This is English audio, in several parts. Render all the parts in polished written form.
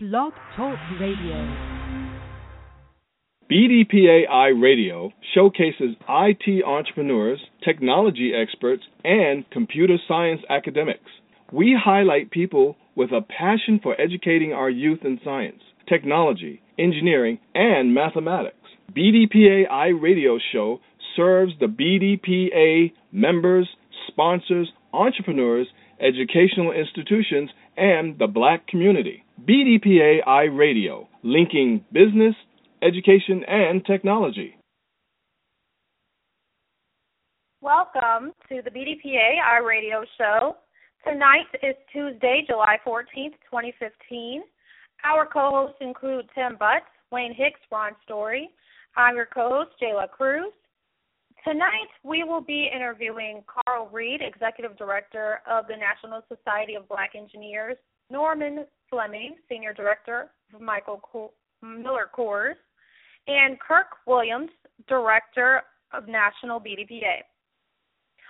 Blog Talk Radio. BDPAI Radio showcases IT entrepreneurs, technology experts, and computer science academics. We highlight people with a passion for educating our youth in science, technology, engineering, and mathematics. BDPAI Radio Show serves the BDPA members, sponsors, entrepreneurs, educational institutions, and the Black community. BDPAI Radio, linking business, education, and technology. Welcome to the BDPAI Radio Show. Tonight is Tuesday, July 14th, 2015. Our co-hosts include Tim Butts, Wayne Hicks, Ron Story. I'm your co-host, Jayla Cruz. Tonight, we will be interviewing Karl Reid, Executive Director of the National Society of Black Engineers, Norman Fleming, Senior Director of MillerCoors, and Kirk Williams, Director of National BDPA.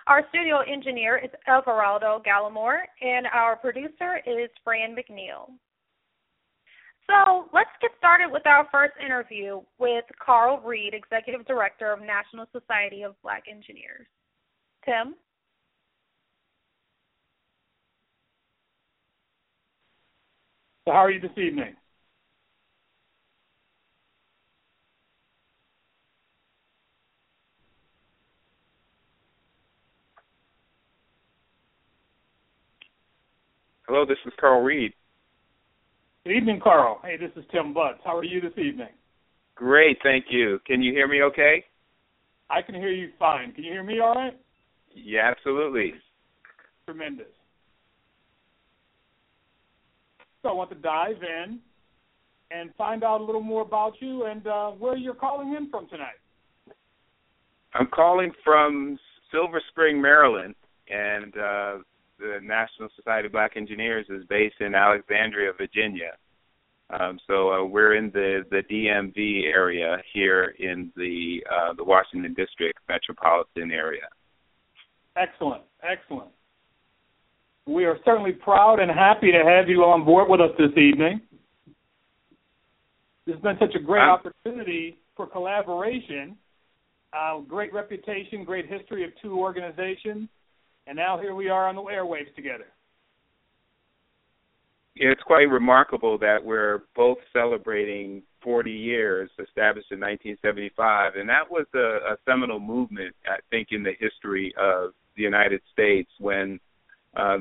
Our studio engineer is Everaldo Gallimore, and our producer is Franne McNeal. So let's get started with our first interview with Karl Reid, Executive Director of National Society of Black Engineers. Tim? So how are you this evening? Hello, this is Karl Reid. Good evening, Karl. Hey, this is Tim Butts. How are you this evening? Great, thank you. Can you hear me okay? I can hear you fine. Can you hear me all right? Yeah, absolutely. Tremendous. So I want to dive in and find out a little more about you and where you're calling in from tonight. I'm calling from Silver Spring, Maryland, and the National Society of Black Engineers is based in Alexandria, Virginia. So we're in the DMV area here in the Washington District metropolitan area. Excellent, excellent. We are certainly proud and happy to have you on board with us this evening. This has been such a great opportunity for collaboration, great reputation, great history of two organizations. And now here we are on the airwaves together. It's quite remarkable that we're both celebrating 40 years, established in 1975. And that was a seminal movement, I think, in the history of the United States when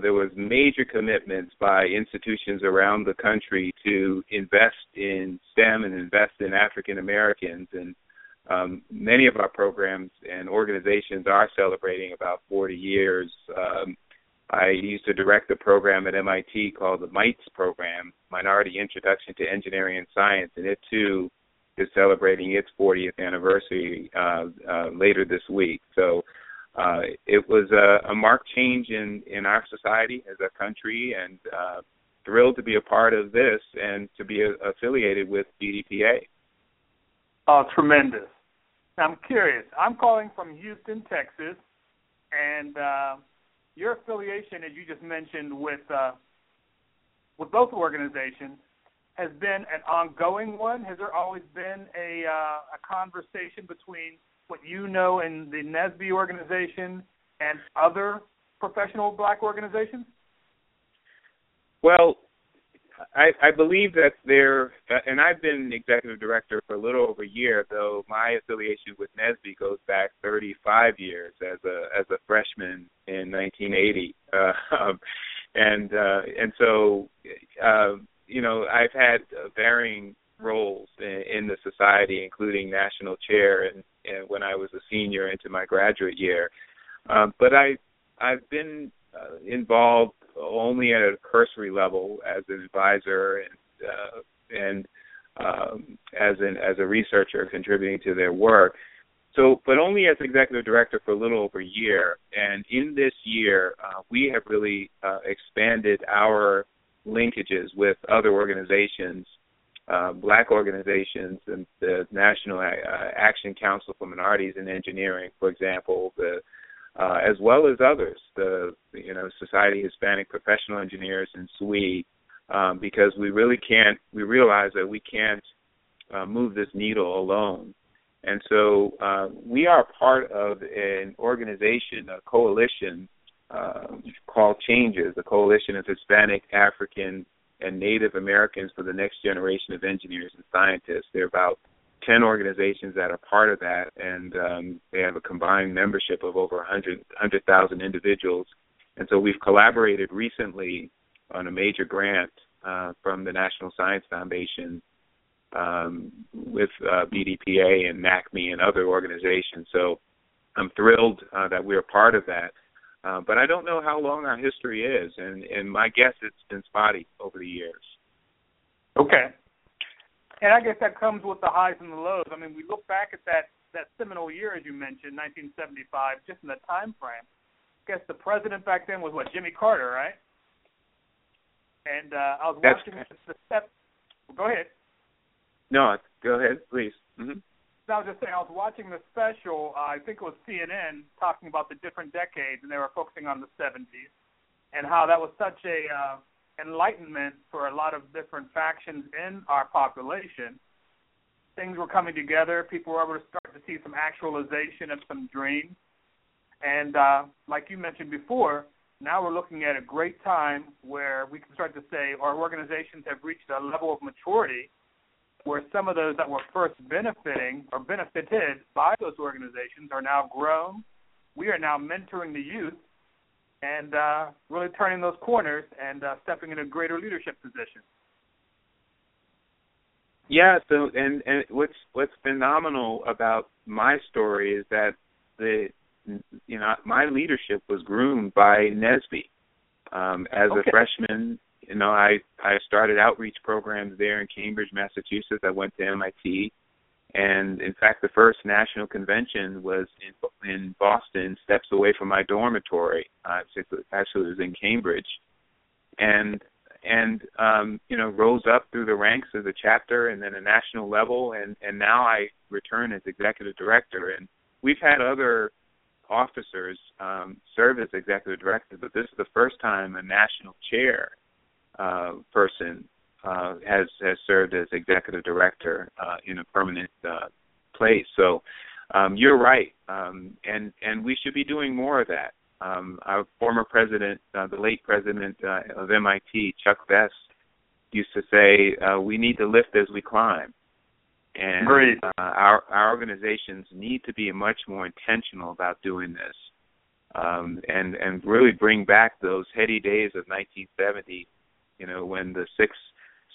there was major commitments by institutions around the country to invest in STEM and invest in African Americans. And many of our programs and organizations are celebrating about 40 years. I used to direct a program at MIT called the MITES Program, Minority Introduction to Engineering and Science, and it, too, is celebrating its 40th anniversary later this week. So it was a marked change in our society as a country, and thrilled to be a part of this and to be affiliated with BDPA. Oh, tremendous. Now, I'm curious. I'm calling from Houston, Texas, and your affiliation, as you just mentioned, with both organizations has been an ongoing one. Has there always been a conversation between what you know in the NASB organization and other professional black organizations? Well, I believe that there, and I've been executive director for a little over a year, though my affiliation with NASB goes back 35 years as a freshman in 1980. So I've had varying roles in the society, including national chair and when I was a senior into my graduate year. But I've been involved only at a cursory level as an advisor and as a researcher contributing to their work. So, but only as executive director for a little over a year. And in this year, we have really expanded our linkages with other organizations, black organizations, and the National Action Council for Minorities in Engineering, for example, as well as others, the Society of Hispanic Professional Engineers and SWE, because we really can't. We realize that we can't move this needle alone. And so we are part of an organization, a coalition called Changes, a coalition of Hispanic, African, and Native Americans for the next generation of engineers and scientists. There are about 10 organizations that are part of that, and they have a combined membership of over 100,000 individuals. And so we've collaborated recently on a major grant from the National Science Foundation with BDPA and NACME and other organizations. So I'm thrilled that we're part of that. But I don't know how long our history is, and my guess it's been spotty over the years. Okay. And I guess that comes with the highs and the lows. I mean, we look back at that seminal year, as you mentioned, 1975, just in the time frame. I guess the president back then was, what, Jimmy Carter, right? And I was watching the steps. Go ahead. No, go ahead, please. Mm-hmm. I was just saying, I was watching the special, I think it was CNN, talking about the different decades, and they were focusing on the 70s and how that was such a enlightenment for a lot of different factions in our population. Things were coming together. People were able to start to see some actualization of some dreams. And like you mentioned before, now we're looking at a great time where we can start to say our organizations have reached a level of maturity where some of those that were first benefiting or benefited by those organizations are now grown. We are now mentoring the youth and really turning those corners and stepping into a greater leadership position. Yeah, so and what's phenomenal about my story is that my leadership was groomed by NSBE. As a freshman, I started outreach programs there in Cambridge, Massachusetts. I went to MIT, and in fact, the first national convention was in Boston, steps away from my dormitory. Actually, it was in Cambridge, and rose up through the ranks as a chapter and then a national level, and now I return as executive director. And we've had other officers serve as executive director, but this is the first time a national chair person has served as executive director in a permanent place. So you're right, and we should be doing more of that. Our former president, the late president of MIT, Chuck Vest, used to say, we need to lift as we climb. And our organizations need to be much more intentional about doing this and really bring back those heady days of 1970, when the 6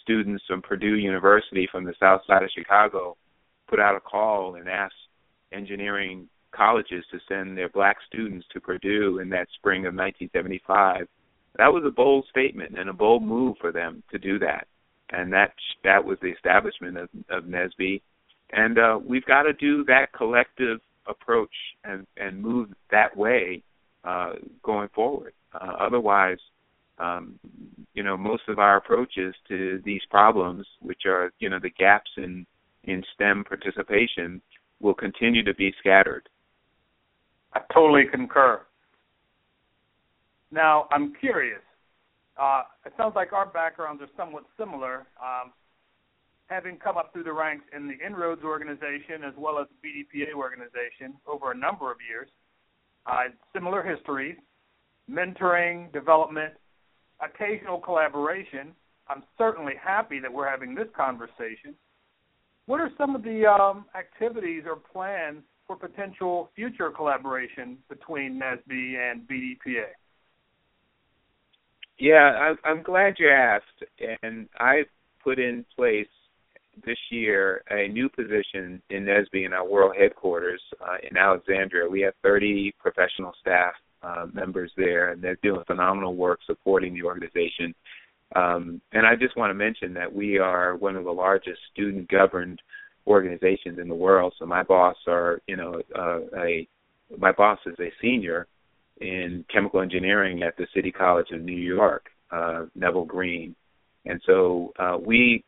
students from Purdue University from the south side of Chicago put out a call and asked engineering colleges to send their black students to Purdue in that spring of 1975. That was a bold statement and a bold move for them to do that. And that was the establishment of NSBE. And we've got to do that collective approach and move that way going forward. Otherwise, most of our approaches to these problems, which are, the gaps in STEM participation, will continue to be scattered. I totally concur. Now, I'm curious. It sounds like our backgrounds are somewhat similar, having come up through the ranks in the Inroads organization as well as the BDPA organization over a number of years, similar histories, mentoring, development, occasional collaboration. I'm certainly happy that we're having this conversation. What are some of the activities or plans for potential future collaboration between NSBE and BDPA? Yeah, I'm glad you asked, and I put in place this year a new position in NSBE in our world headquarters in Alexandria. We have 30 professional staff members there, and they're doing phenomenal work supporting the organization. And I just want to mention that we are one of the largest student-governed organizations in the world. So my boss is a senior in chemical engineering at the City College of New York, Neville Green. And so we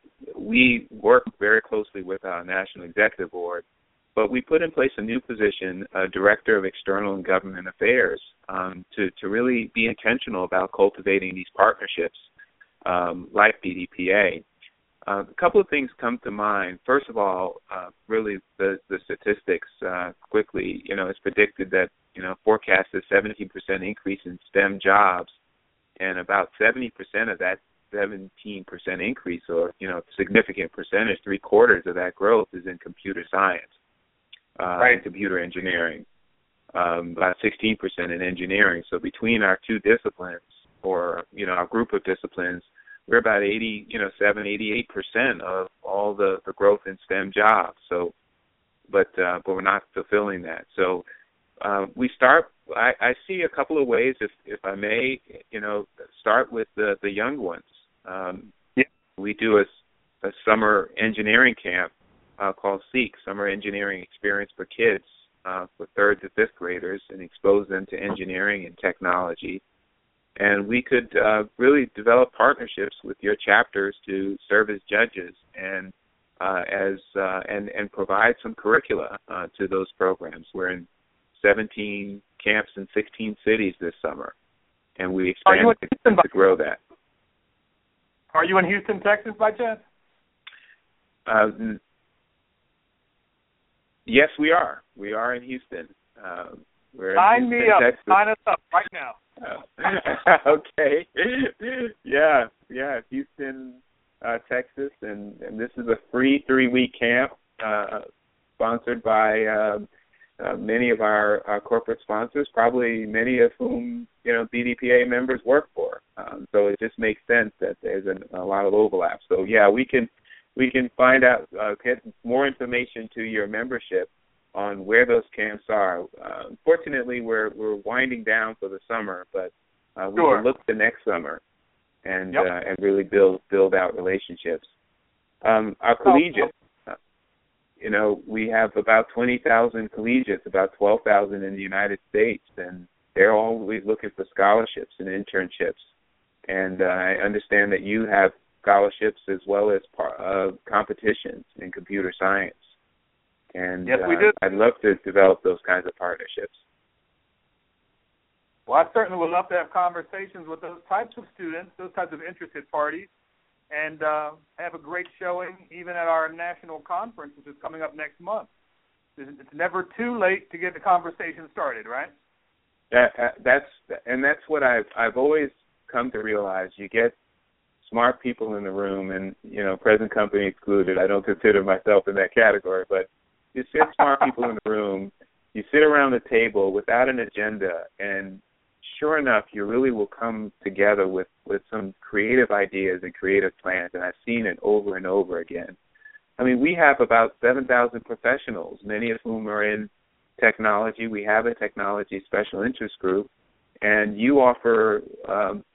work very closely with our National Executive Board, but we put in place a new position, Director of External and Government Affairs, to really be intentional about cultivating these partnerships like BDPA. A couple of things come to mind. First of all, really the statistics quickly. You know, it's predicted that, you know, forecast a 17% increase in STEM jobs, and about 70% of that 17% increase, or, you know, significant percentage, 3/4 of that growth is in computer science, and computer engineering, about 16% in engineering. So between our two disciplines, or, you know, our group of disciplines, we're about 88% of all the growth in STEM jobs. So, but we're not fulfilling that. So we start. I see a couple of ways, if I may, you know, start with the young ones. We do a summer engineering camp called SEEK, Summer Engineering Experience for Kids, for 3rd to 5th graders, and expose them to engineering and technology. And we could really develop partnerships with your chapters to serve as judges and provide some curricula to those programs. We're in 17 camps in 16 cities this summer, and we expect to grow that. Are you in Houston, Texas, by chance? Yes, we are. We are in Houston. Sign me up. Texas. Sign us up right now. Okay. Yeah. Houston, Texas, and this is a free 3-week camp sponsored by many of our corporate sponsors, probably many of whom, you know, BDPA members work for. So it just makes sense that there's a lot of overlap. So yeah, we can find out, get more information to your membership on where those camps are. Fortunately, we're winding down for the summer, but we will look to next summer and really build out relationships. Our collegiates, you know, we have about 20,000 collegiates, about 12,000 in the United States, and they're always looking for scholarships and internships. And I understand that you have scholarships as well as competitions in computer science. And yes, we do. I'd love to develop those kinds of partnerships. Well, I certainly would love to have conversations with those types of students, those types of interested parties, and have a great showing even at our national conference, which is coming up next month. It's never too late to get the conversation started, right? That's what I've always come to realize. You get smart people in the room, and, you know, present company excluded. I don't consider myself in that category, but you sit smart people in the room, you sit around the table without an agenda, and sure enough, you really will come together with some creative ideas and creative plans, and I've seen it over and over again. I mean, we have about 7,000 professionals, many of whom are in technology. We have a technology special interest group, and you offer,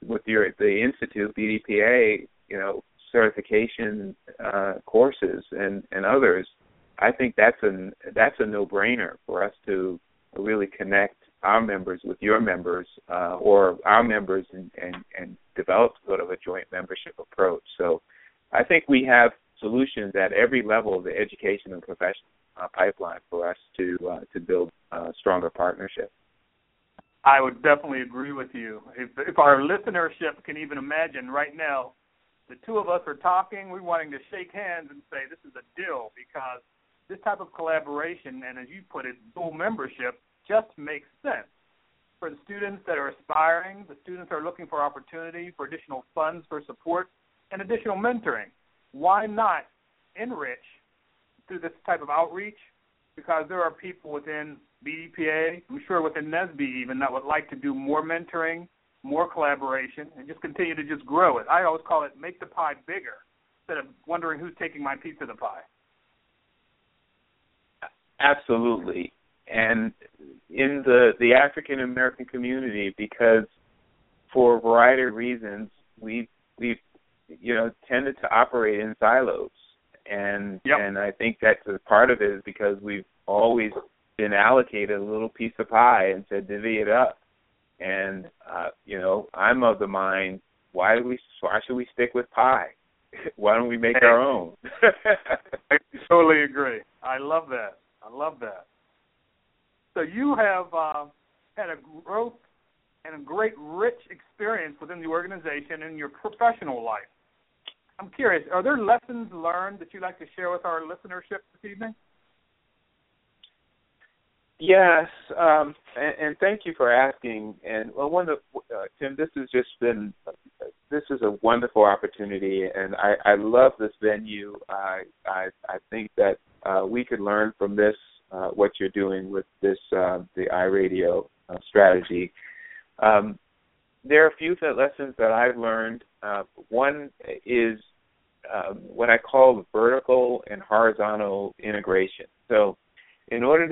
with the Institute, BDPA, you know, certification courses and others. I think that's a no-brainer for us to really connect our members with your members, or our members and develop sort of a joint membership approach. So I think we have solutions at every level of the education and profession pipeline for us to build stronger partnerships. I would definitely agree with you. If our listenership can even imagine right now, the two of us are talking, we're wanting to shake hands and say this is a deal, because this type of collaboration, and as you put it, dual membership, just makes sense. For the students that are aspiring, the students are looking for opportunity, for additional funds, for support, and additional mentoring. Why not enrich through this type of outreach? Because there are people within BDPA, I'm sure within NSBE even, that would like to do more mentoring, more collaboration, and just continue to just grow it. I always call it make the pie bigger instead of wondering who's taking my piece of the pie. Absolutely. And in the African-American community, because for a variety of reasons, we've you know, tended to operate in silos. And I think that's a part of it is because we've always been allocated a little piece of pie and said, divvy it up. And, you know, I'm of the mind, why should we stick with pie? Why don't we make our own? I totally agree. I love that. So you have had a growth and a great rich experience within the organization and your professional life. I'm curious, are there lessons learned that you'd like to share with our listenership this evening? Yes, and thank you for asking. And Tim, this is a wonderful opportunity, and I love this venue. I think that we could learn from this what you're doing with this the iRadio strategy. There are a few lessons that I've learned. One is what I call vertical and horizontal integration. So, in order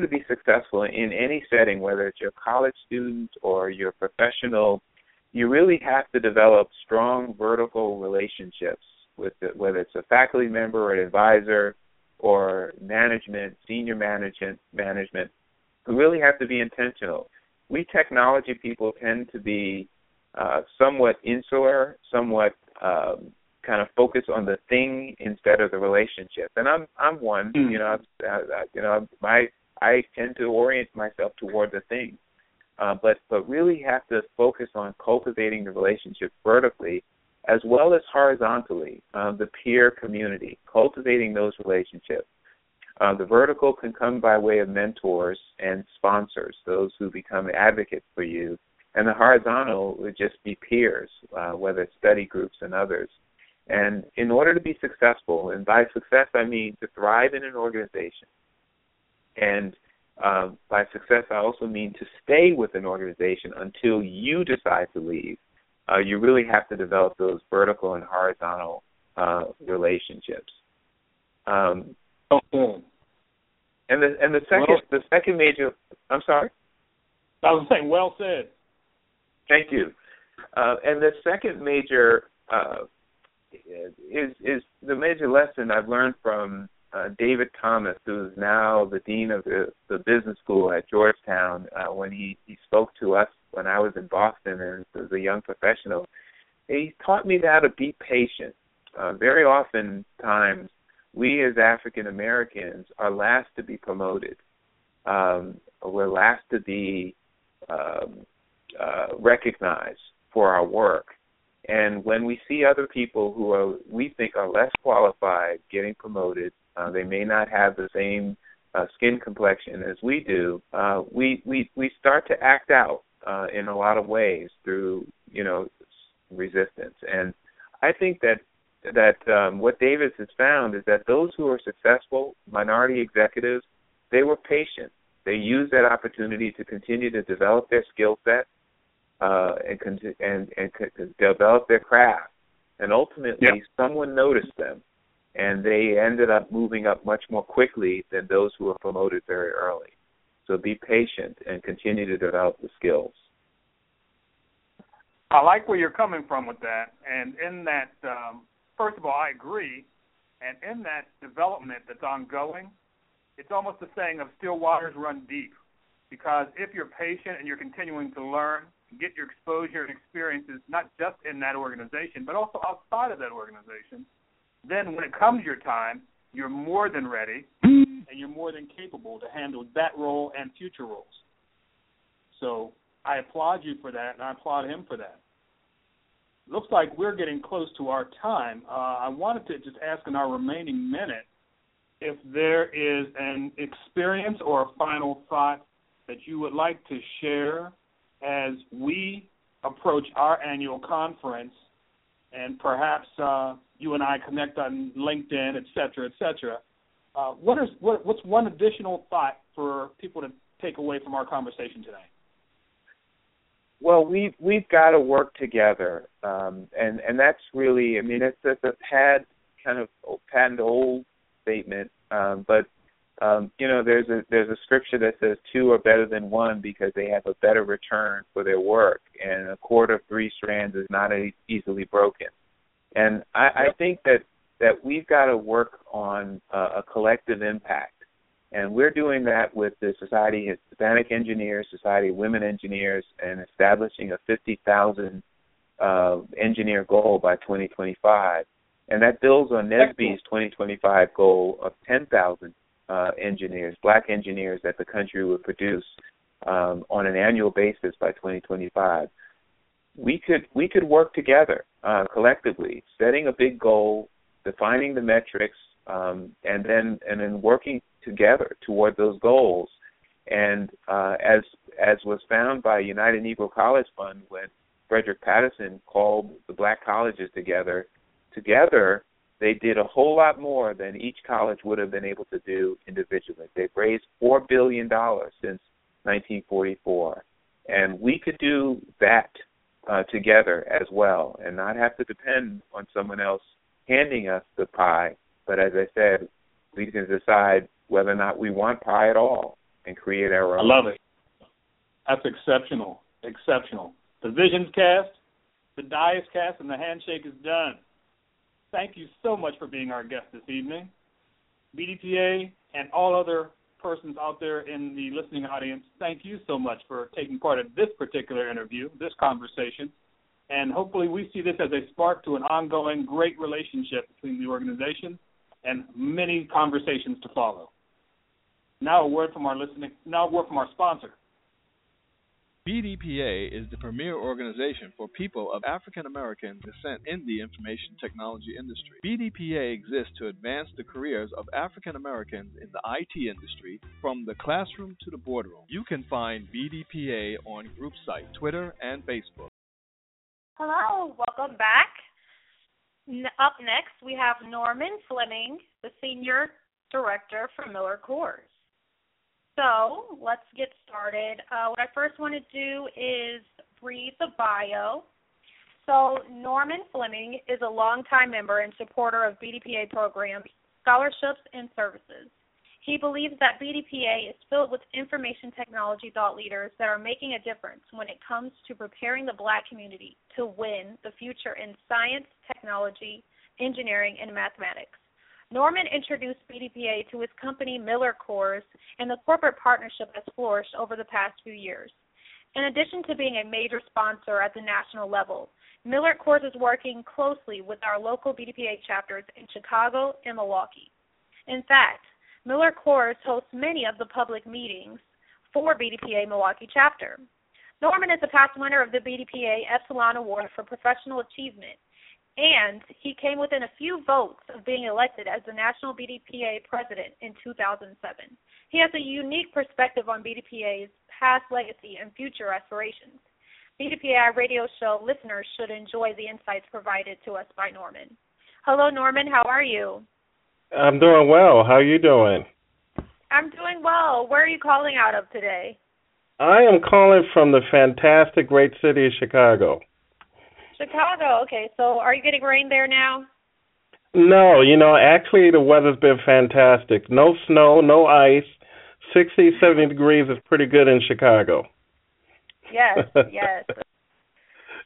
to be successful in any setting, whether it's your college student or your professional, you really have to develop strong vertical relationships with whether it's a faculty member or an advisor or management, senior management. You really have to be intentional. We technology people tend to be somewhat insular, somewhat kind of focus on the thing instead of the relationship. And I'm one, I tend to orient myself toward the thing, but really have to focus on cultivating the relationship vertically as well as horizontally, the peer community, cultivating those relationships. The vertical can come by way of mentors and sponsors, those who become advocates for you, and the horizontal would just be peers, whether it's study groups and others. And in order to be successful, and by success I mean to thrive in an organization, and by success I also mean to stay with an organization until you decide to leave, you really have to develop those vertical and horizontal relationships. And the second major, I'm sorry? I was saying, well said. Thank you. And the second major is the major lesson I've learned from David Thomas, who's now the dean of the business school at Georgetown, when he spoke to us when I was in Boston as a young professional. He taught me how to be patient. Very often times, we as African Americans are last to be promoted. We're last to be recognized for our work. And when we see other people who we think are less qualified getting promoted, they may not have the same skin complexion as we do, we start to act out in a lot of ways through, resistance. And I think that what Davis has found is that those who are successful, minority executives, they were patient. They used that opportunity to continue to develop their skill set, and develop their craft, and ultimately someone noticed them, and they ended up moving up much more quickly than those who were promoted very early. So be patient and continue to develop the skills. I like where you're coming from with that, and in that, first of all, I agree, and in that development that's ongoing, it's almost the saying of still waters run deep, because if you're patient and you're continuing to learn, get your exposure and experiences not just in that organization but also outside of that organization, then when it comes your time, you're more than ready and you're more than capable to handle that role and future roles. So I applaud you for that, and I applaud him for that. Looks like we're getting close to our time. I wanted to just ask in our remaining minute if there is an experience or a final thought that you would like to share as we approach our annual conference, and perhaps you and I connect on LinkedIn, et cetera, what's one additional thought for people to take away from our conversation today? Well, we've got to work together, and that's really, it's a patent old statement, there's a scripture that says two are better than one because they have a better return for their work, and a cord of three strands is not easily broken. And I think that we've got to work on a collective impact, and we're doing that with the Society of Hispanic Engineers, Society of Women Engineers, and establishing a 50,000 engineer goal by 2025, and that builds on NESBE's 2025 goal of 10,000 engineers, black engineers that the country would produce on an annual basis by 2025, we could work together collectively, setting a big goal, defining the metrics, and then working together toward those goals. And as was found by United Negro College Fund when Frederick Patterson called the black colleges together, they did a whole lot more than each college would have been able to do individually. They've raised $4 billion since 1944. And we could do that together as well and not have to depend on someone else handing us the pie. But as I said, we can decide whether or not we want pie at all and create our own. I love it. That's exceptional, exceptional. The vision's cast, the die is cast, and the handshake is done. Thank you so much for being our guest this evening. BDPA and all other persons out there in the listening audience, thank you so much for taking part in this particular interview, this conversation, and hopefully we see this as a spark to an ongoing great relationship between the organization and many conversations to follow. Now a word from our sponsor. BDPA is the premier organization for people of African-American descent in the information technology industry. BDPA exists to advance the careers of African-Americans in the IT industry from the classroom to the boardroom. You can find BDPA on group site, Twitter, and Facebook. Hello, welcome back. Up next, we have Norman Fleming, the Senior Director for MillerCoors. So let's get started. What I first want to do is read the bio. So Norman Fleming is a longtime member and supporter of BDPA programs, scholarships, and services. He believes that BDPA is filled with information technology thought leaders that are making a difference when it comes to preparing the black community to win the future in science, technology, engineering, and mathematics. Norman introduced BDPA to his company, MillerCoors, and the corporate partnership has flourished over the past few years. In addition to being a major sponsor at the national level, MillerCoors is working closely with our local BDPA chapters in Chicago and Milwaukee. In fact, MillerCoors hosts many of the public meetings for BDPA Milwaukee chapter. Norman is a past winner of the BDPA Epsilon Award for Professional Achievement, and he came within a few votes of being elected as the National BDPA President in 2007. He has a unique perspective on BDPA's past legacy and future aspirations. BDPA radio show listeners should enjoy the insights provided to us by Norman. Hello, Norman. How are you? I'm doing well. How are you doing? I'm doing well. Where are you calling out of today? I am calling from the fantastic great city of Chicago. Chicago, okay. So are you getting rain there now? No, actually the weather's been fantastic. No snow, no ice. 60, 70 degrees is pretty good in Chicago. Yes, yes.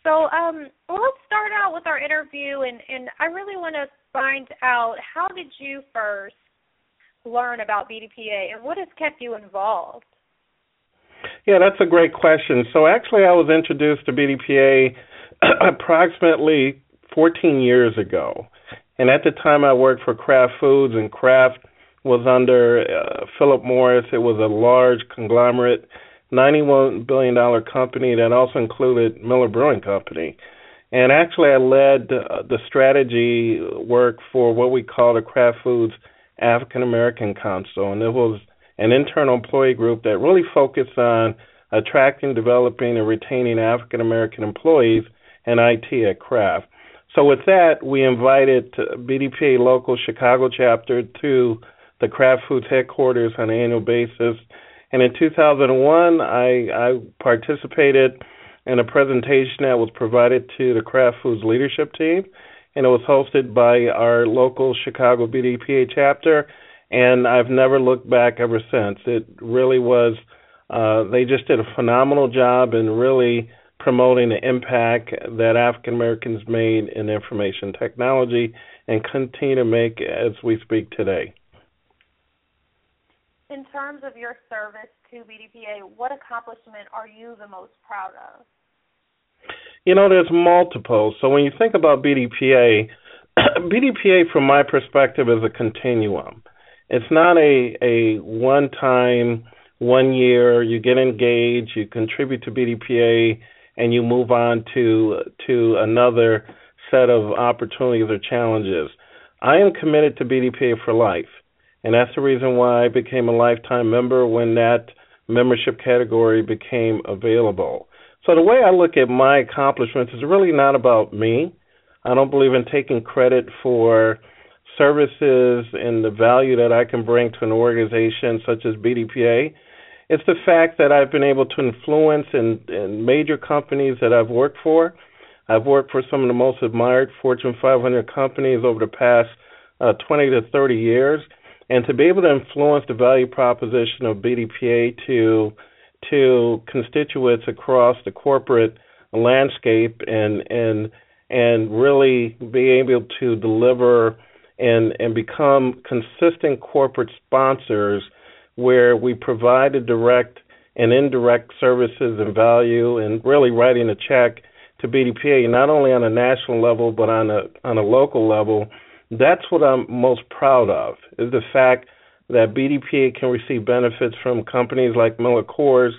So let's start out with our interview, and I really want to find out, how did you first learn about BDPA, and what has kept you involved? Yeah, that's a great question. So actually I was introduced to BDPA approximately 14 years ago. And at the time I worked for Kraft Foods, and Kraft was under Philip Morris. It was a large conglomerate, $91 billion company that also included Miller Brewing Company. And actually I led the strategy work for what we call the Kraft Foods African American Council. And it was an internal employee group that really focused on attracting, developing, and retaining African American employees and IT at Kraft. So with that, we invited BDPA local Chicago chapter to the Kraft Foods headquarters on an annual basis. And in 2001, I participated in a presentation that was provided to the Kraft Foods leadership team, and it was hosted by our local Chicago BDPA chapter, and I've never looked back ever since. It really was, they just did a phenomenal job in really promoting the impact that African Americans made in information technology and continue to make as we speak today. In terms of your service to BDPA, what accomplishment are you the most proud of? There's multiple. So when you think about BDPA, BDPA from my perspective is a continuum. It's not a one-time 1 year, you get engaged, you contribute to BDPA, and you move on to another set of opportunities or challenges. I am committed to BDPA for life, and that's the reason why I became a lifetime member when that membership category became available. So the way I look at my accomplishments is really not about me. I don't believe in taking credit for services and the value that I can bring to an organization such as BDPA. It's the fact that I've been able to influence in major companies that I've worked for. I've worked for some of the most admired Fortune 500 companies over the past 20 to 30 years. And to be able to influence the value proposition of BDPA to constituents across the corporate landscape and really be able to deliver and become consistent corporate sponsors where we provide the direct and indirect services and value, and really writing a check to BDPA, not only on a national level but on a local level. That's what I'm most proud of, is the fact that BDPA can receive benefits from companies like MillerCoors.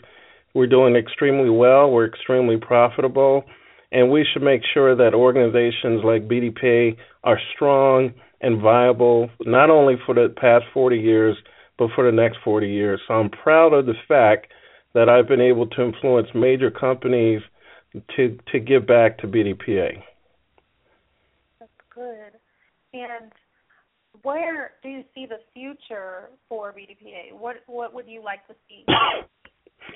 We're doing extremely well. We're extremely profitable. And we should make sure that organizations like BDPA are strong and viable, not only for the past 40 years, but for the next 40 years. So I'm proud of the fact that I've been able to influence major companies to give back to BDPA. That's good. And where do you see the future for BDPA? What would you like to see?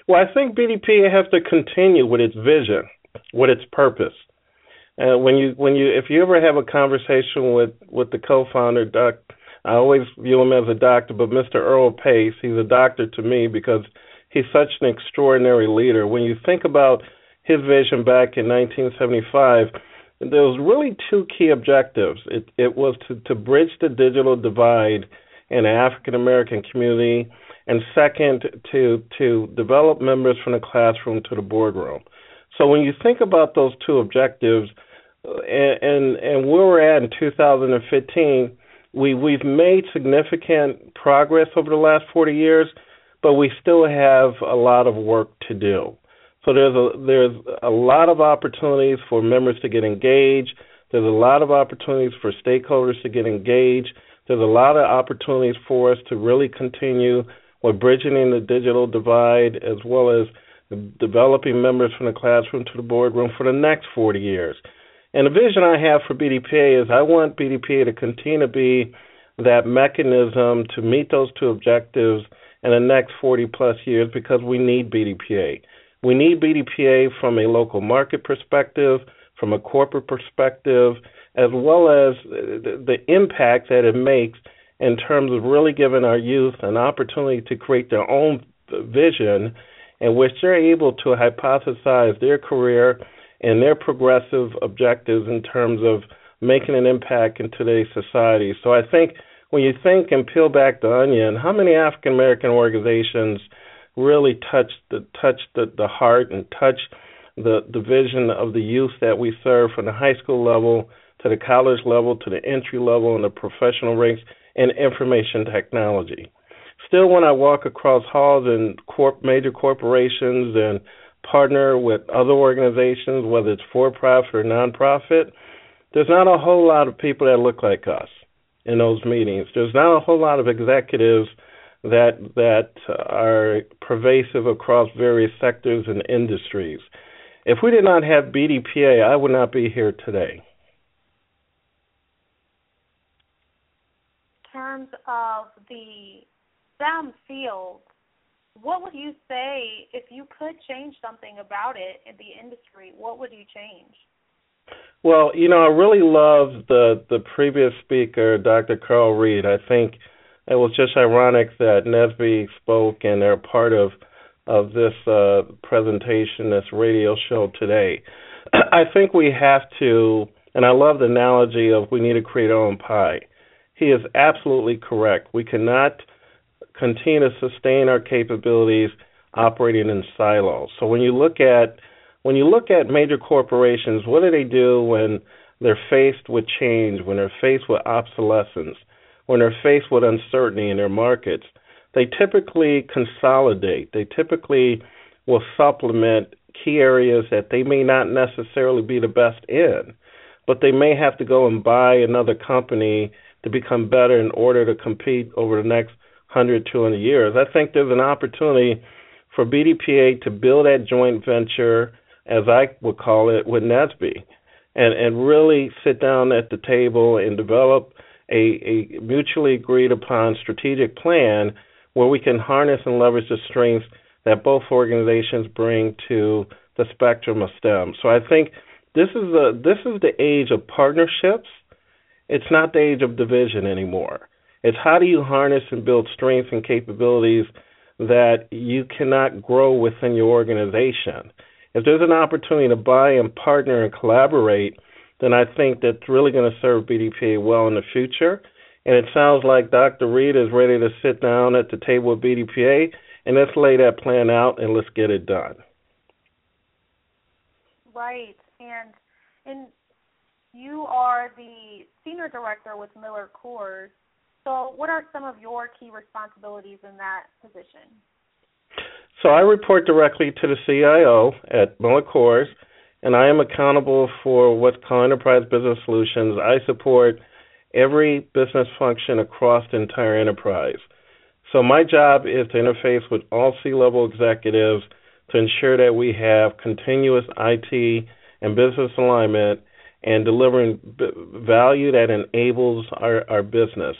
Well, I think BDPA has to continue with its vision, with its purpose. If you ever have a conversation with the co-founder, Doc, I always view him as a doctor, but Mr. Earl Pace, he's a doctor to me because he's such an extraordinary leader. When you think about his vision back in 1975, there was really two key objectives. It was to bridge the digital divide in the African-American community, and second, to develop members from the classroom to the boardroom. So when you think about those two objectives and where we're at in 2015, we've made significant progress over the last 40 years, but we still have a lot of work to do. So there's a lot of opportunities for members to get engaged. There's a lot of opportunities for stakeholders to get engaged. There's a lot of opportunities for us to really continue with bridging the digital divide, as well as developing members from the classroom to the boardroom for the next 40 years. And the vision I have for BDPA is I want BDPA to continue to be that mechanism to meet those two objectives in the next 40-plus years, because we need BDPA. We need BDPA from a local market perspective, from a corporate perspective, as well as the impact that it makes in terms of really giving our youth an opportunity to create their own vision in which they're able to hypothesize their career and their progressive objectives in terms of making an impact in today's society. So I think when you think and peel back the onion, how many African-American organizations really touch the heart and touch the vision of the youth that we serve from the high school level to the college level to the entry level and the professional ranks in information technology. Still, when I walk across halls in major corporations and partner with other organizations, whether it's for-profit or non-profit, there's not a whole lot of people that look like us in those meetings. There's not a whole lot of executives that are pervasive across various sectors and industries. If we did not have BDPA, I would not be here today. In terms of the downfield, what would you say, if you could change something about it in the industry, what would you change? Well, I really love the previous speaker, Dr. Karl Reid. I think it was just ironic that NSBE spoke and they're part of this presentation, this radio show today. I think we have to, and I love the analogy of we need to create our own pie. He is absolutely correct. We cannot continue to sustain our capabilities operating in silos. So when you look at major corporations, what do they do when they're faced with change, when they're faced with obsolescence, when they're faced with uncertainty in their markets? they typically consolidate. They typically will supplement key areas that they may not necessarily be the best in, but they may have to go and buy another company to become better in order to compete over the next 100, 200 years. I think there's an opportunity for BDPA to build that joint venture, as I would call it, with NACME, and really sit down at the table and develop a mutually agreed upon strategic plan where we can harness and leverage the strengths that both organizations bring to the spectrum of STEM. So I think this is the age of partnerships. It's not the age of division anymore. It's how do you harness and build strengths and capabilities that you cannot grow within your organization. If there's an opportunity to buy and partner and collaborate, then I think that's really going to serve BDPA well in the future. And it sounds like Dr. Reid is ready to sit down at the table with BDPA and let's lay that plan out and let's get it done. Right. And you are the senior director with MillerCoors. So what are some of your key responsibilities in that position? So I report directly to the CIO at MillerCoors, and I am accountable for what's called Enterprise Business Solutions. I support every business function across the entire enterprise. So my job is to interface with all C-level executives to ensure that we have continuous IT and business alignment and delivering value that enables our business.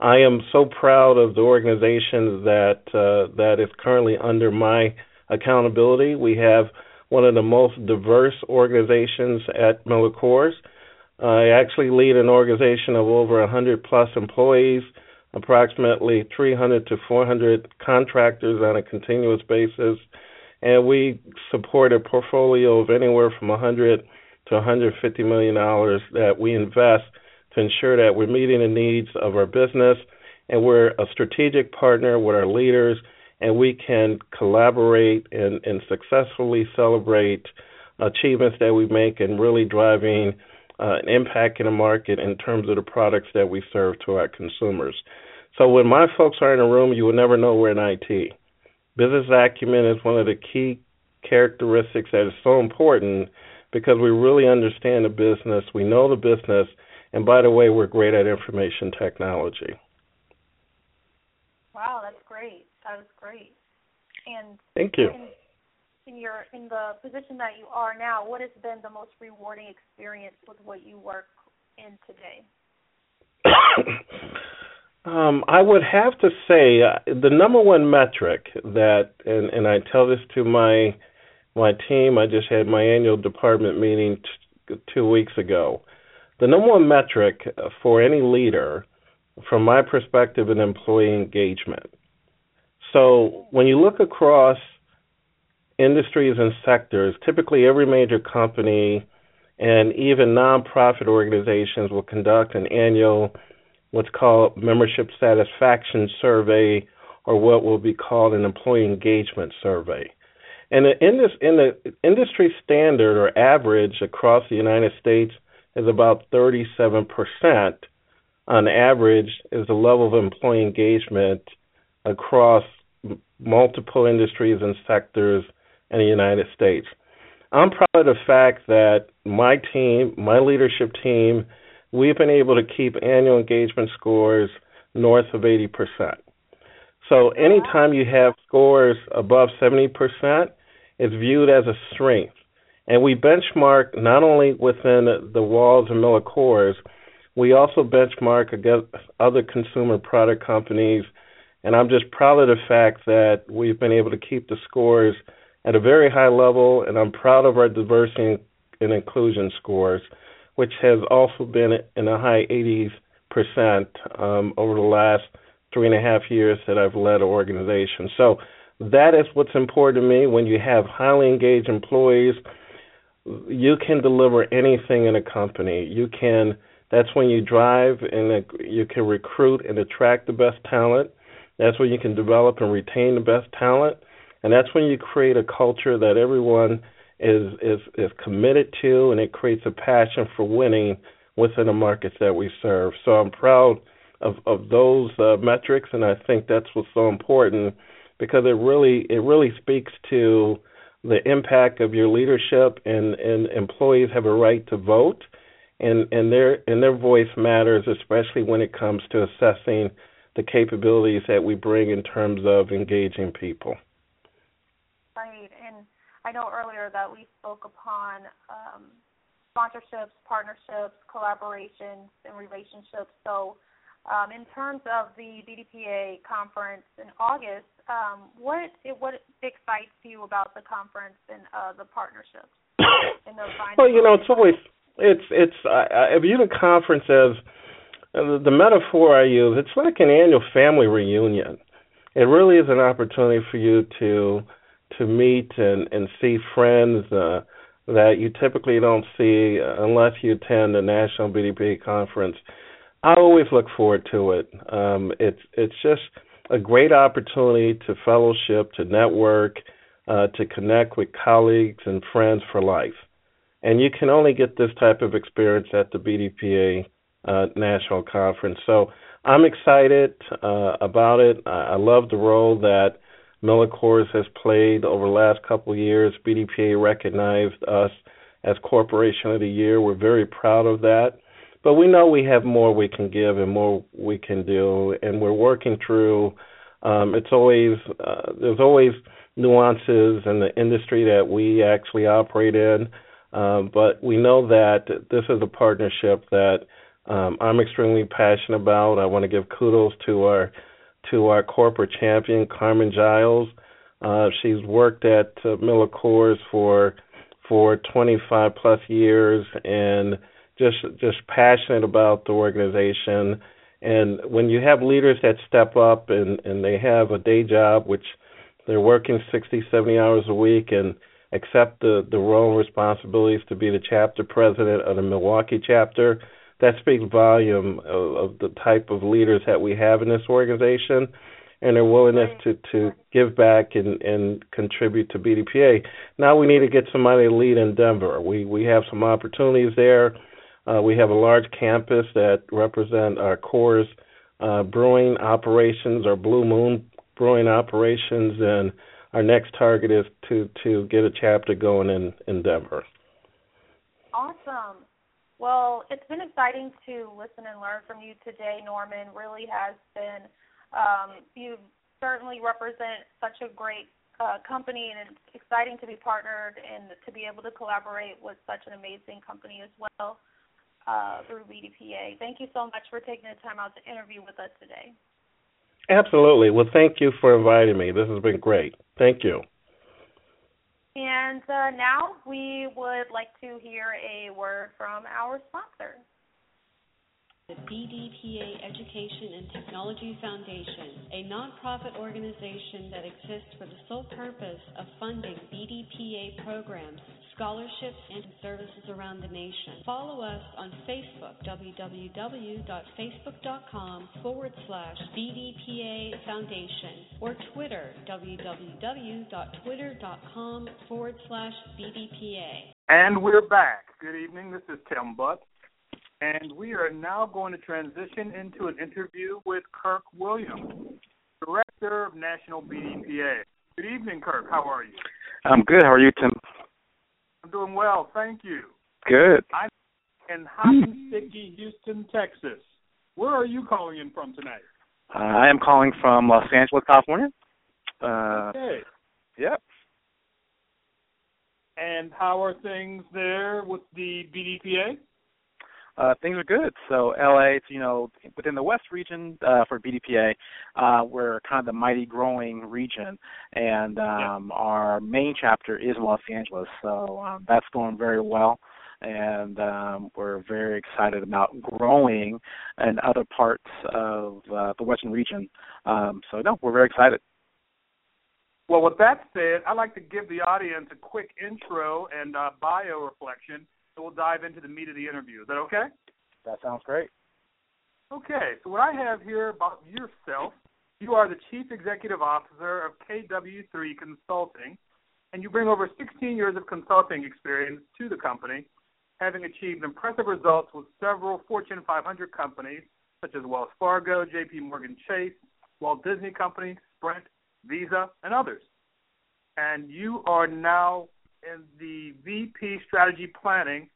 I am so proud of the organizations that is currently under my accountability. We have one of the most diverse organizations at MillerCoors. I actually lead an organization of over 100 plus employees, approximately 300 to 400 contractors on a continuous basis, and we support a portfolio of anywhere from 100 to $150 million that we invest to ensure that we're meeting the needs of our business and we're a strategic partner with our leaders and we can collaborate and successfully celebrate achievements that we make and really driving an impact in the market in terms of the products that we serve to our consumers. So when my folks are in a room, you will never know we're in IT. Business acumen is one of the key characteristics that is so important because we really understand the business, we know the business, and by the way, we're great at information technology. Wow, that's great. That was great. And thank you. In the position that you are now, what has been the most rewarding experience with what you work in today? I would have to say the number one metric that, and I tell this to my team, I just had my annual department meeting 2 weeks ago. The number one metric for any leader, from my perspective, is employee engagement. So when you look across industries and sectors, typically every major company and even nonprofit organizations will conduct an annual what's called membership satisfaction survey or what will be called an employee engagement survey. And in the industry standard or average across the United States, is about 37% on average is the level of employee engagement across multiple industries and sectors in the United States. I'm proud of the fact that my team, my leadership team, we've been able to keep annual engagement scores north of 80%. So anytime you have scores above 70%, it's viewed as a strength. And we benchmark not only within the walls of MillerCoors, we also benchmark against other consumer product companies. And I'm just proud of the fact that we've been able to keep the scores at a very high level. And I'm proud of our diversity and inclusion scores, which has also been in the high 80% over the last 3.5 years that I've led an organization. So that is what's important to me. When you have highly engaged employees, you can deliver anything in a company. That's when you drive and you can recruit and attract the best talent. That's when you can develop and retain the best talent. And that's when you create a culture that everyone is committed to, and it creates a passion for winning within the markets that we serve. So I'm proud of those metrics, and I think that's what's so important, because it really speaks to the impact of your leadership, and employees have a right to vote, and their voice matters, especially when it comes to assessing the capabilities that we bring in terms of engaging people. Right, and I know earlier that we spoke upon sponsorships, partnerships, collaborations, and relationships. So in terms of the BDPA conference in August, what excites you about the conference and the partnerships? And well, you know, I view the conference as, the metaphor I use, it's like an annual family reunion. It really is an opportunity for you to meet and see friends that you typically don't see unless you attend the National BDPA conference. I always look forward to it. It's just a great opportunity to fellowship, to network, to connect with colleagues and friends for life. And you can only get this type of experience at the BDPA National Conference. So I'm excited about it. I love the role that MillerCoors has played over the last couple of years. BDPA recognized us as Corporation of the Year. We're very proud of that. But we know we have more we can give and more we can do, and we're working through. There's always nuances in the industry that we actually operate in, but we know that this is a partnership that I'm extremely passionate about. I want to give kudos to our corporate champion, Carmen Giles. She's worked at MillerCoors for 25 plus years, and just passionate about the organization. And when you have leaders that step up and they have a day job, which they're working 60, 70 hours a week, and accept the role and responsibilities to be the chapter president of the Milwaukee chapter, that speaks volume of the type of leaders that we have in this organization and their willingness to give back and contribute to BDPA. Now we need to get somebody to lead in Denver. We have some opportunities there. We have a large campus that represent our Coors brewing operations, our Blue Moon brewing operations, and our next target is to get a chapter going in Denver. Awesome. Well, it's been exciting to listen and learn from you today, Norman. Really has been. You certainly represent such a great company, and it's exciting to be partnered and to be able to collaborate with such an amazing company as well through BDPA. Thank you so much for taking the time out to interview with us today. Absolutely. Well, thank you for inviting me. This has been great. Thank you. And now we would like to hear a word from our sponsor. The BDPA Education and Technology Foundation, a nonprofit organization that exists for the sole purpose of funding BDPA programs, scholarships, and services around the nation. Follow us on Facebook, facebook.com/BDPA Foundation, or Twitter, www.twitter.com/BDPA. And we're back. Good evening. This is Tim Butts. And we are now going to transition into an interview with Kirk Williams, Director of National BDPA. Good evening, Kirk. How are you? I'm good. How are you, Tim? I'm doing well. Thank you. Good. I'm in Hockensicky, Houston, Texas. Where are you calling in from tonight? I am calling from Los Angeles, California. Okay. Yep. And how are things there with the BDPA? Things are good. So LA, you know, within the West region for BDPA, we're kind of the mighty growing region, and our main chapter is Los Angeles. So that's going very well, and we're very excited about growing in other parts of the Western region. So we're very excited. Well, with that said, I'd like to give the audience a quick intro and bio reflection. So we'll dive into the meat of the interview. Is that okay? That sounds great. Okay, so what I have here about yourself, you are the Chief Executive Officer of KW3 Consulting, and you bring over 16 years of consulting experience to the company, having achieved impressive results with several Fortune 500 companies, such as Wells Fargo, J.P. Morgan Chase, Walt Disney Company, Sprint, Visa, and others. And you are now in the VP Strategy Planning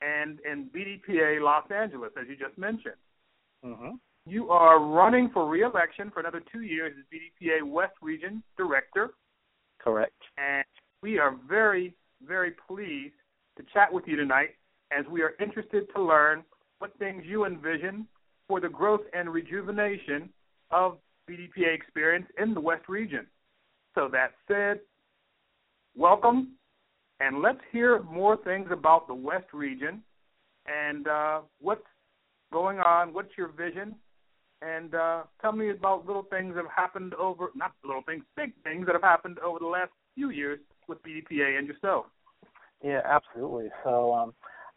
and in BDPA Los Angeles, as you just mentioned. Mm-hmm. You are running for re-election for another 2 years as BDPA West Region Director. Correct. And we are very, very pleased to chat with you tonight, as we are interested to learn what things you envision for the growth and rejuvenation of BDPA experience in the West Region. So that said, welcome, and let's hear more things about the West Region and what's going on, what's your vision, and tell me about little things that have happened over, not little things, big things that have happened over the last few years with BDPA and yourself. Yeah, absolutely. So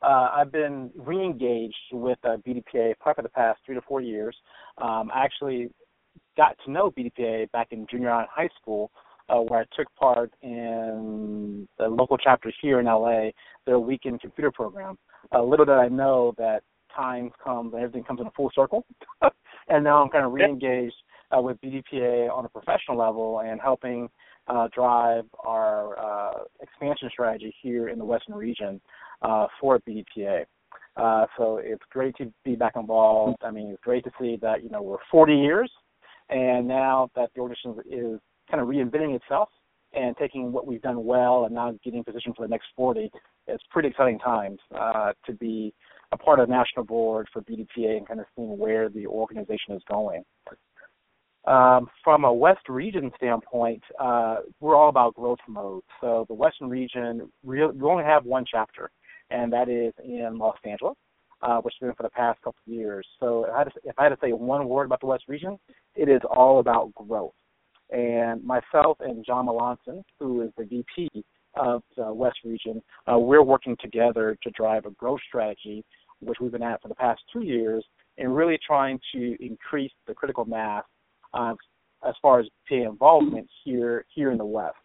I've been re-engaged with BDPA probably for the past 3 to 4 years. I actually got to know BDPA back in junior high and high school, where I took part in the local chapter here in L.A., their weekend computer program. Little did I know that time comes and everything comes in a full circle. And now I'm kind of re-engaged with BDPA on a professional level and helping drive our expansion strategy here in the Western region for BDPA. So it's great to be back involved. I mean, it's great to see that, you know, we're 40 years, and now that the organization is kind of reinventing itself and taking what we've done well and now getting positioned for the next 40, it's pretty exciting times to be a part of the national board for BDPA and kind of seeing where the organization is going. From a West Region standpoint, we're all about growth mode. So the Western Region, we only have one chapter, and that is in Los Angeles, which has been for the past couple of years. So if I had to say one word about the West Region, it is all about growth. And myself and John Malanson, who is the VP of the West Region, we're working together to drive a growth strategy, which we've been at for the past 2 years, and really trying to increase the critical mass as far as BDPA involvement here in the West.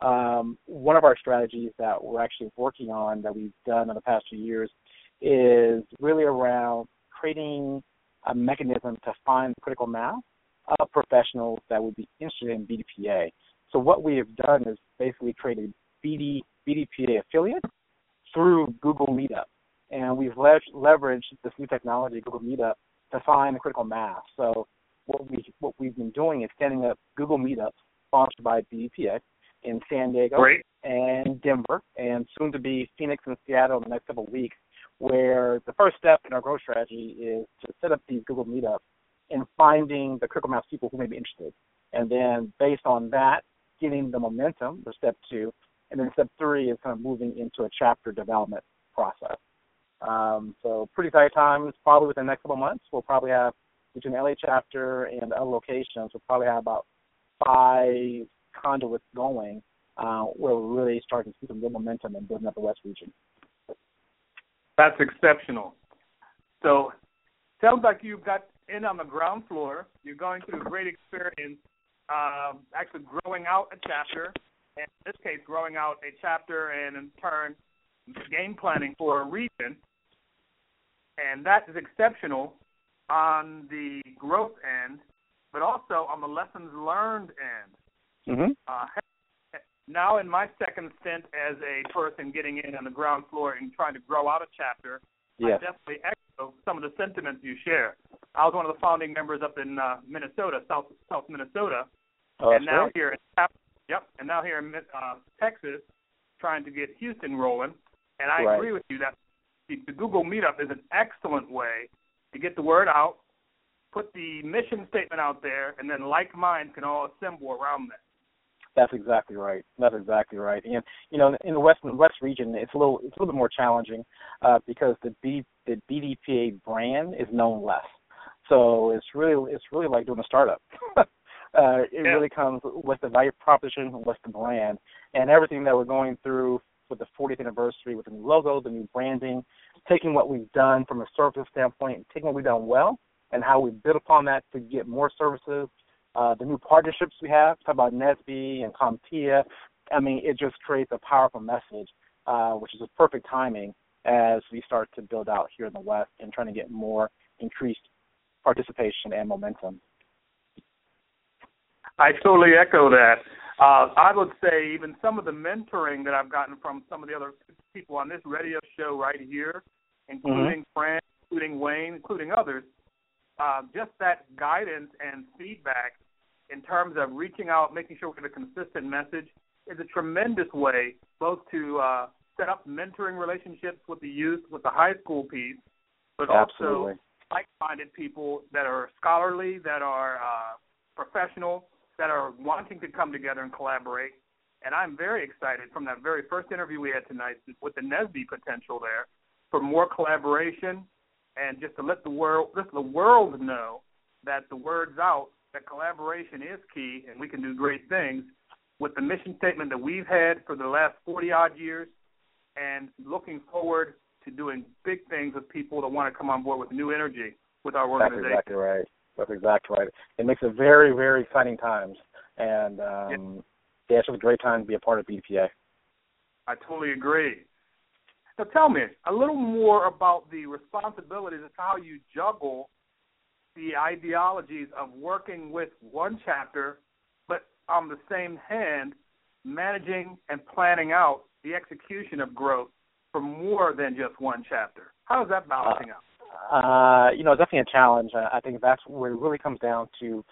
One of our strategies that we're actually working on that we've done in the past few years is really around creating a mechanism to find the critical mass of professionals that would be interested in BDPA. So what we have done is basically created BDPA affiliates through Google Meetup, and we've leveraged this new technology, Google Meetup, to find the critical mass. So what we've been doing is standing up Google Meetups sponsored by BDPA in San Diego and Denver, and soon to be Phoenix and Seattle in the next couple of weeks, where the first step in our growth strategy is to set up these Google Meetups and finding the critical mass people who may be interested. And then based on that, getting the momentum for step two, and then step three is kind of moving into a chapter development process. So pretty tight times. Probably within the next couple of months, we'll probably have, between the LA chapter and other locations, we'll probably have about 5 conduits going where we're really starting to see some good momentum and building up the West Region. That's exceptional. So sounds like you've got in on the ground floor. You're going through a great experience actually growing out a chapter, and in this case growing out a chapter and in turn game planning for a region. And that is exceptional on the growth end, but also on the lessons learned end. Mm-hmm. Now in my second stint as a person getting in on the ground floor and trying to grow out a chapter, yes, I definitely echo some of the sentiments you share. I was one of the founding members up in Minnesota, South Minnesota, and now here in Texas, trying to get Houston rolling. And I agree with you that the Google Meetup is an excellent way to get the word out, put the mission statement out there, and then like minds can all assemble around that. That's exactly right. And you know, in the West region, it's a little bit more challenging because the BDPA brand is known less. So it's really like doing a startup. Really comes with the value proposition, with the brand, and everything that we're going through with the 40th anniversary, with the new logo, the new branding, taking what we've done from a services standpoint, taking what we've done well and how we build upon that to get more services, the new partnerships we have, talk about NACME and CompTIA. I mean, it just creates a powerful message, which is a perfect timing as we start to build out here in the West and trying to get more increased participation and momentum. I totally echo that. I would say even some of the mentoring that I've gotten from some of the other people on this radio show right here, including Franne, including Wayne, including others, just that guidance and feedback in terms of reaching out, making sure we have a consistent message is a tremendous way both to set up mentoring relationships with the youth, with the high school piece, but also like-minded people that are scholarly, that are professional, that are wanting to come together and collaborate. And I'm very excited from that very first interview we had tonight with the NESBE potential there for more collaboration and just to let the world know that the word's out, that collaboration is key and we can do great things with the mission statement that we've had for the last 40-odd years and looking forward to doing big things with people that want to come on board with new energy with our organization. That's exactly right. That's exactly right. It makes it very, very exciting times. And yeah, it's a great time to be a part of BDPA. I totally agree. So tell me a little more about the responsibilities of how you juggle the ideologies of working with one chapter, but on the same hand, managing and planning out the execution of growth for more than just one chapter. How is that balancing out? You know, definitely a challenge. I think that's where it really comes down to,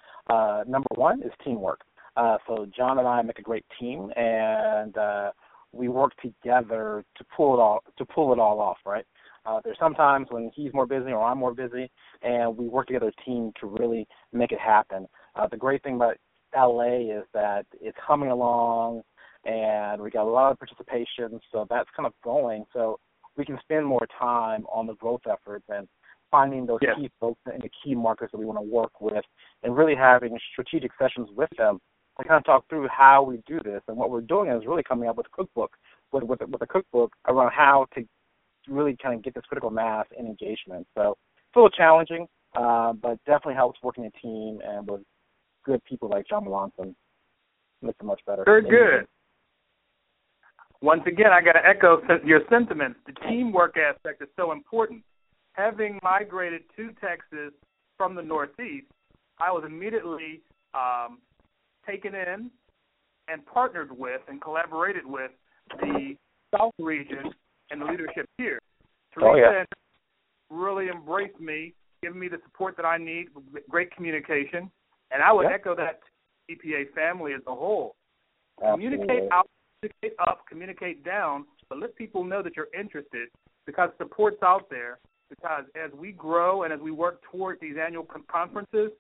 number one, is teamwork. So John and I make a great team, and we work together to pull it all off, right? There's sometimes when he's more busy or I'm more busy, and we work together as a team to really make it happen. The great thing about LA is that it's humming along, and we got a lot of participation, so that's kind of going. So we can spend more time on the growth efforts and finding those key folks and the key markets that we want to work with and really having strategic sessions with them to kind of talk through how we do this. And what we're doing is really coming up with a cookbook, with a cookbook around how to really kind of get this critical mass and engagement. So it's a little challenging, but definitely helps working a team and with good people like John Malanson. Makes it much better. Very good. Once again, I got to echo your sentiments. The teamwork aspect is so important. Having migrated to Texas from the Northeast, I was immediately taken in and partnered with and collaborated with the South region and the leadership here. Teresa really embraced me, giving me the support that I need, great communication, and I would echo that to the EPA family as a whole. Absolutely. Communicate out. Communicate up, communicate down, but let people know that you're interested because support's out there. Because as we grow and as we work toward these annual conferences,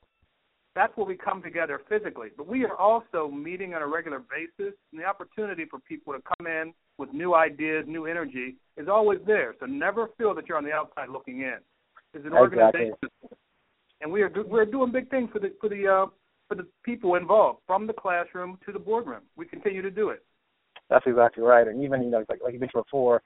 that's where we come together physically. But we are also meeting on a regular basis, and the opportunity for people to come in with new ideas, new energy is always there. So never feel that you're on the outside looking in. It's an organization, and we're doing big things for the people involved, from the classroom to the boardroom. We continue to do it. That's exactly right. And even, you know, like you mentioned before,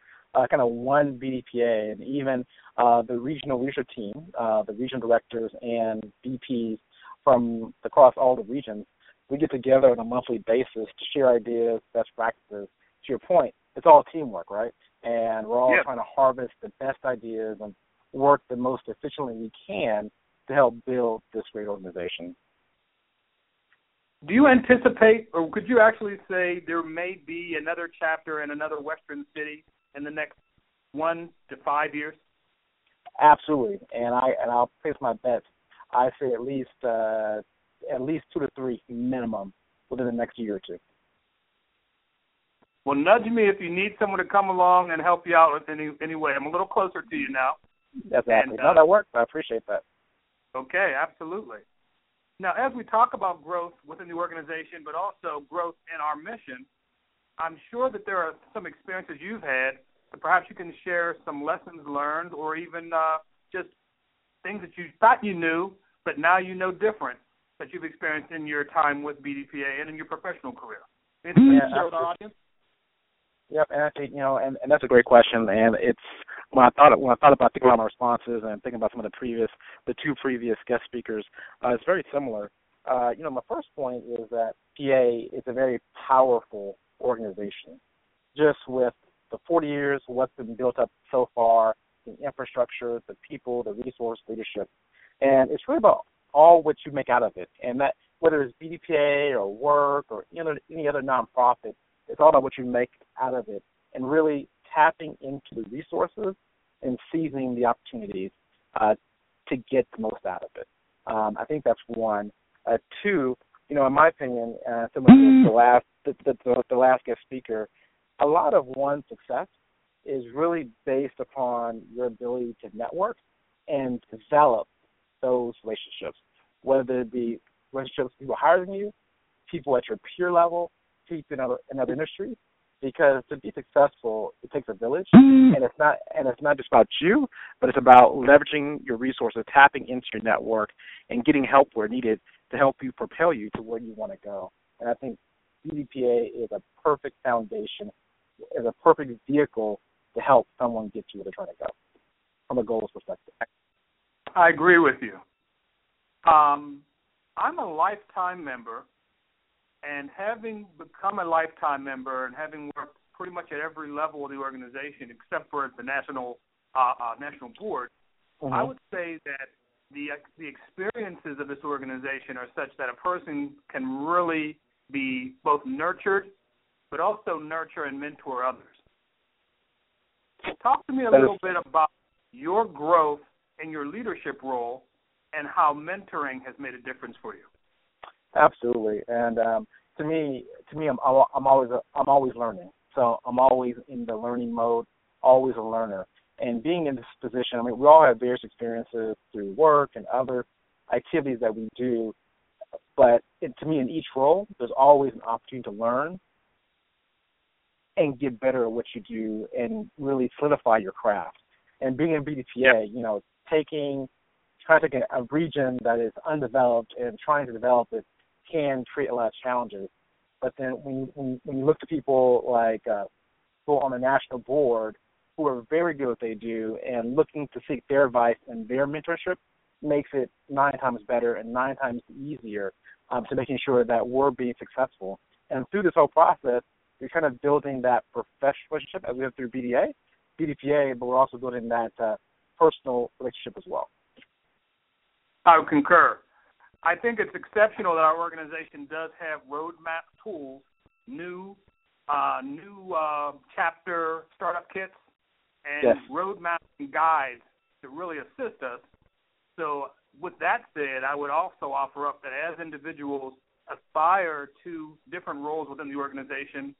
kind of one BDPA and even the regional leadership team, the regional directors and VPs from across all the regions, we get together on a monthly basis to share ideas, best practices. To your point, it's all teamwork, right? And we're all trying to harvest the best ideas and work the most efficiently we can to help build this great organization. Do you anticipate, or could you actually say there may be another chapter in another Western city in the next 1 to 5 years? Absolutely, and I'll place my bets. I say at least 2 to 3 minimum within the next year or two. Well, nudge me if you need someone to come along and help you out with any way. I'm a little closer to you now. Exactly. No, that works. I appreciate that. Okay, absolutely. Now, as we talk about growth within the organization, but also growth in our mission, I'm sure that there are some experiences you've had that perhaps you can share some lessons learned or even just things that you thought you knew, but now you know different that you've experienced in your time with BDPA and in your professional career. Anything to share with our audience? Yep, and I think, you know, and that's a great question, and it's when I thought about my responses and thinking about some of the two previous guest speakers, it's very similar. You know, my first point is that PA is a very powerful organization, just with the 40 years, what's been built up so far, the infrastructure, the people, the resource, leadership. And it's really about all what you make out of it. And that, whether it's BDPA or work or any other nonprofit, it's all about what you make out of it and really tapping into the resources and seizing the opportunities to get the most out of it. I think that's one. Two, in my opinion, similar to the last guest speaker, a lot of one's success is really based upon your ability to network and develop those relationships, whether it be relationships with people higher than you, people at your peer level, people in other industries. Because to be successful, it takes a village, and it's not just about you, but it's about leveraging your resources, tapping into your network, and getting help where needed to help you propel you to where you want to go. And I think BDPA is a perfect foundation, is a perfect vehicle to help someone get to where they're trying to go from a goals perspective. I agree with you. I'm a lifetime member. And having become a lifetime member and having worked pretty much at every level of the organization except for the national board, mm-hmm. I would say that the experiences of this organization are such that a person can really be both nurtured but also nurture and mentor others. Talk to me a little bit about your growth and your leadership role and how mentoring has made a difference for you. Absolutely, and to me, I'm always learning. So I'm always in the learning mode, always a learner. And being in this position, I mean, we all have various experiences through work and other activities that we do. But to me, in each role, there's always an opportunity to learn and get better at what you do, and really solidify your craft. And being in BDPA, trying to get a region that is undeveloped and trying to develop it can create a lot of challenges. But then when you look to people like people on the national board who are very good at what they do and looking to seek their advice and their mentorship makes it 9 times better and 9 times easier to making sure that we're being successful. And through this whole process, you're kind of building that professional relationship as we have through BDPA, but we're also building that personal relationship as well. I would concur. I think it's exceptional that our organization does have roadmap tools, new chapter startup kits, and roadmap and guides to really assist us. So with that said, I would also offer up that as individuals aspire to different roles within the organization,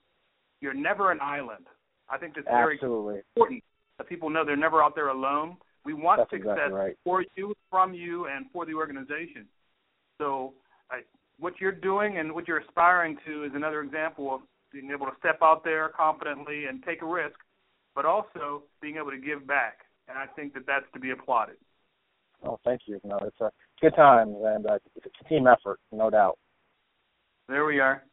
you're never an island. I think that's very important that people know they're never out there alone. We want success for you, from you, and for the organization. So what you're doing and what you're aspiring to is another example of being able to step out there confidently and take a risk, but also being able to give back. And I think that that's to be applauded. Oh, thank you. No, it's a good time, and it's a team effort, no doubt. There we are.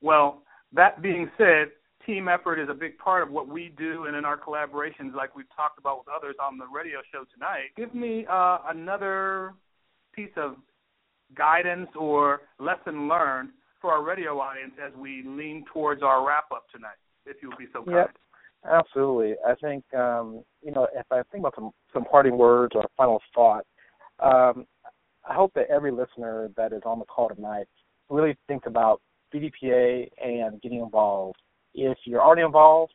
Well, that being said, team effort is a big part of what we do and in our collaborations like we've talked about with others on the radio show tonight. Give me another piece of guidance or lesson learned for our radio audience as we lean towards our wrap-up tonight, if you'll be so kind. Yeah, absolutely. I think, if I think about some parting words or final thought, I hope that every listener that is on the call tonight really think about BDPA and getting involved. If you're already involved,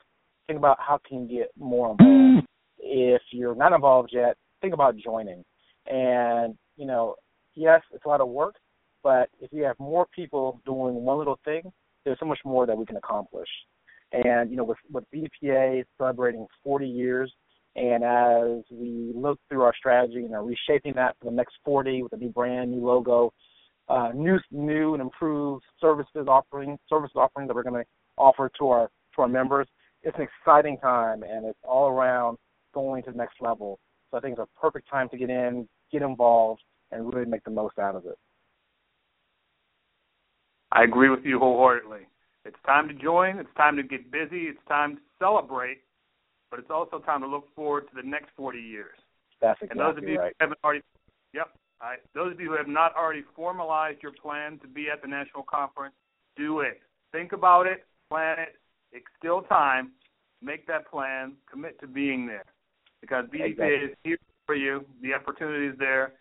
think about how can you get more involved. If you're not involved yet, think about joining. And, yes, it's a lot of work, but if you have more people doing one little thing, there's so much more that we can accomplish. And, with BDPA celebrating 40 years, and as we look through our strategy and are reshaping that for the next 40 with a new brand, new logo, new and improved services offerings that we're going to offer to our members. It's an exciting time, and it's all around going to the next level. So I think it's a perfect time to get in, get involved, and really make the most out of it. I agree with you wholeheartedly. It's time to join. It's time to get busy. It's time to celebrate, but it's also time to look forward to the next 40 years. That's exactly right. And those of you who haven't already, those of you who have not already formalized your plan to be at the national conference, do it. Think about it. Plan it. It's still time. Make that plan. Commit to being there. because BDPA is here for you. The opportunity is there,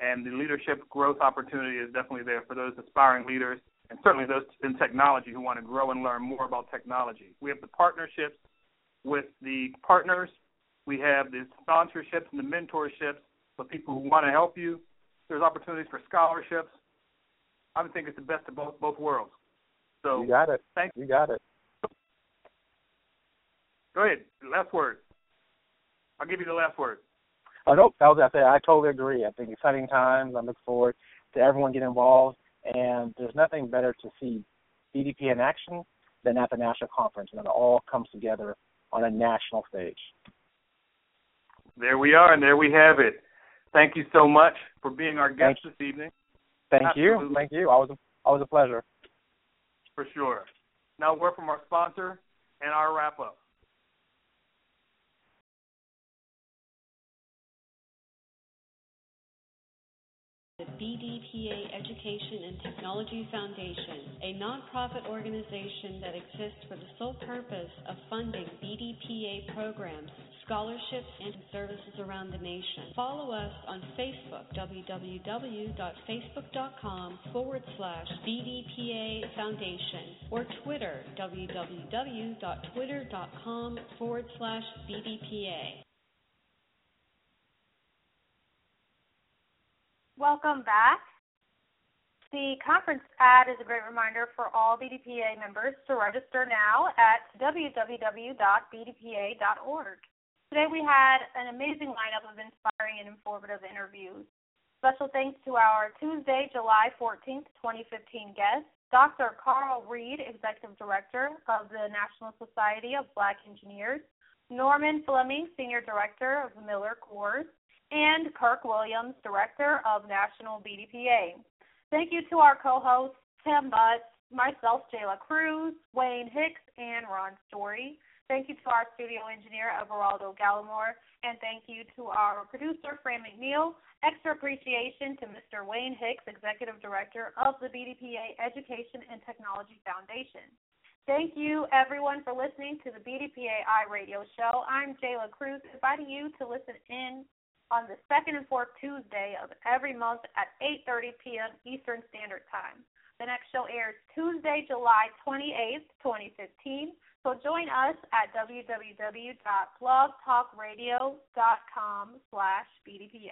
and the leadership growth opportunity is definitely there for those aspiring leaders and certainly those in technology who want to grow and learn more about technology. We have the partnerships with the partners. We have the sponsorships and the mentorships for people who want to help you. There's opportunities for scholarships. I think it's the best of both worlds. So you got it. Thank you. You got it. Go ahead. Last word. I'll give you the last word. Oh, nope. That was that. I totally agree. I think exciting times. I look forward to everyone getting involved. And there's nothing better to see BDP in action than at the national conference when it all comes together on a national stage. There we are, and there we have it. Thank you so much for being our guest this evening. Thank you. Always a pleasure. For sure. Now a word from our sponsor and our wrap-up. The BDPA Education and Technology Foundation, a nonprofit organization that exists for the sole purpose of funding BDPA programs, scholarships, and services around the nation. Follow us on Facebook, www.facebook.com/BDPA Foundation, or Twitter, www.twitter.com/BDPA. Welcome back. The conference ad is a great reminder for all BDPA members to register now at www.bdpa.org. Today we had an amazing lineup of inspiring and informative interviews. Special thanks to our Tuesday, July 14th, 2015 guest, Dr. Karl Reid, Executive Director of the National Society of Black Engineers, Norman Fleming, Senior Director of MillerCoors, and Kirk Williams, Director of National BDPA. Thank you to our co-hosts, Tim Butts, myself, Jayla Cruz, Wayne Hicks, and Ron Story. Thank you to our studio engineer, Everaldo Gallimore, and thank you to our producer, Franne McNeal. Extra appreciation to Mr. Wayne Hicks, Executive Director of the BDPA Education and Technology Foundation. Thank you, everyone, for listening to the BDPA iRadio show. I'm Jayla Cruz, inviting you to listen in on the second and fourth Tuesday of every month at 8:30 p.m. Eastern Standard Time. The next show airs Tuesday, July 28th, 2015. So join us at www.blogtalkradio.com/BDPA.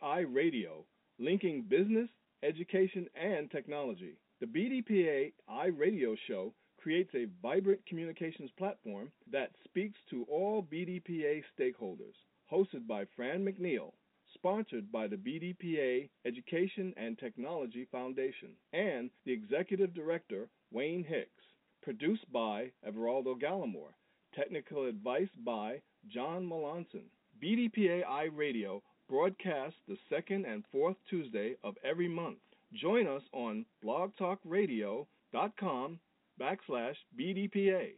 PAI Radio. Linking business, education, and technology. The BDPA iRadio show creates a vibrant communications platform that speaks to all BDPA stakeholders. Hosted by Franne McNeal. Sponsored by the BDPA Education and Technology Foundation and the Executive Director, Wayne Hicks. Produced by Everaldo Gallimore. Technical advice by John Malanson. BDPA iRadio broadcast the second and fourth Tuesday of every month. Join us on blogtalkradio.com/BDPA.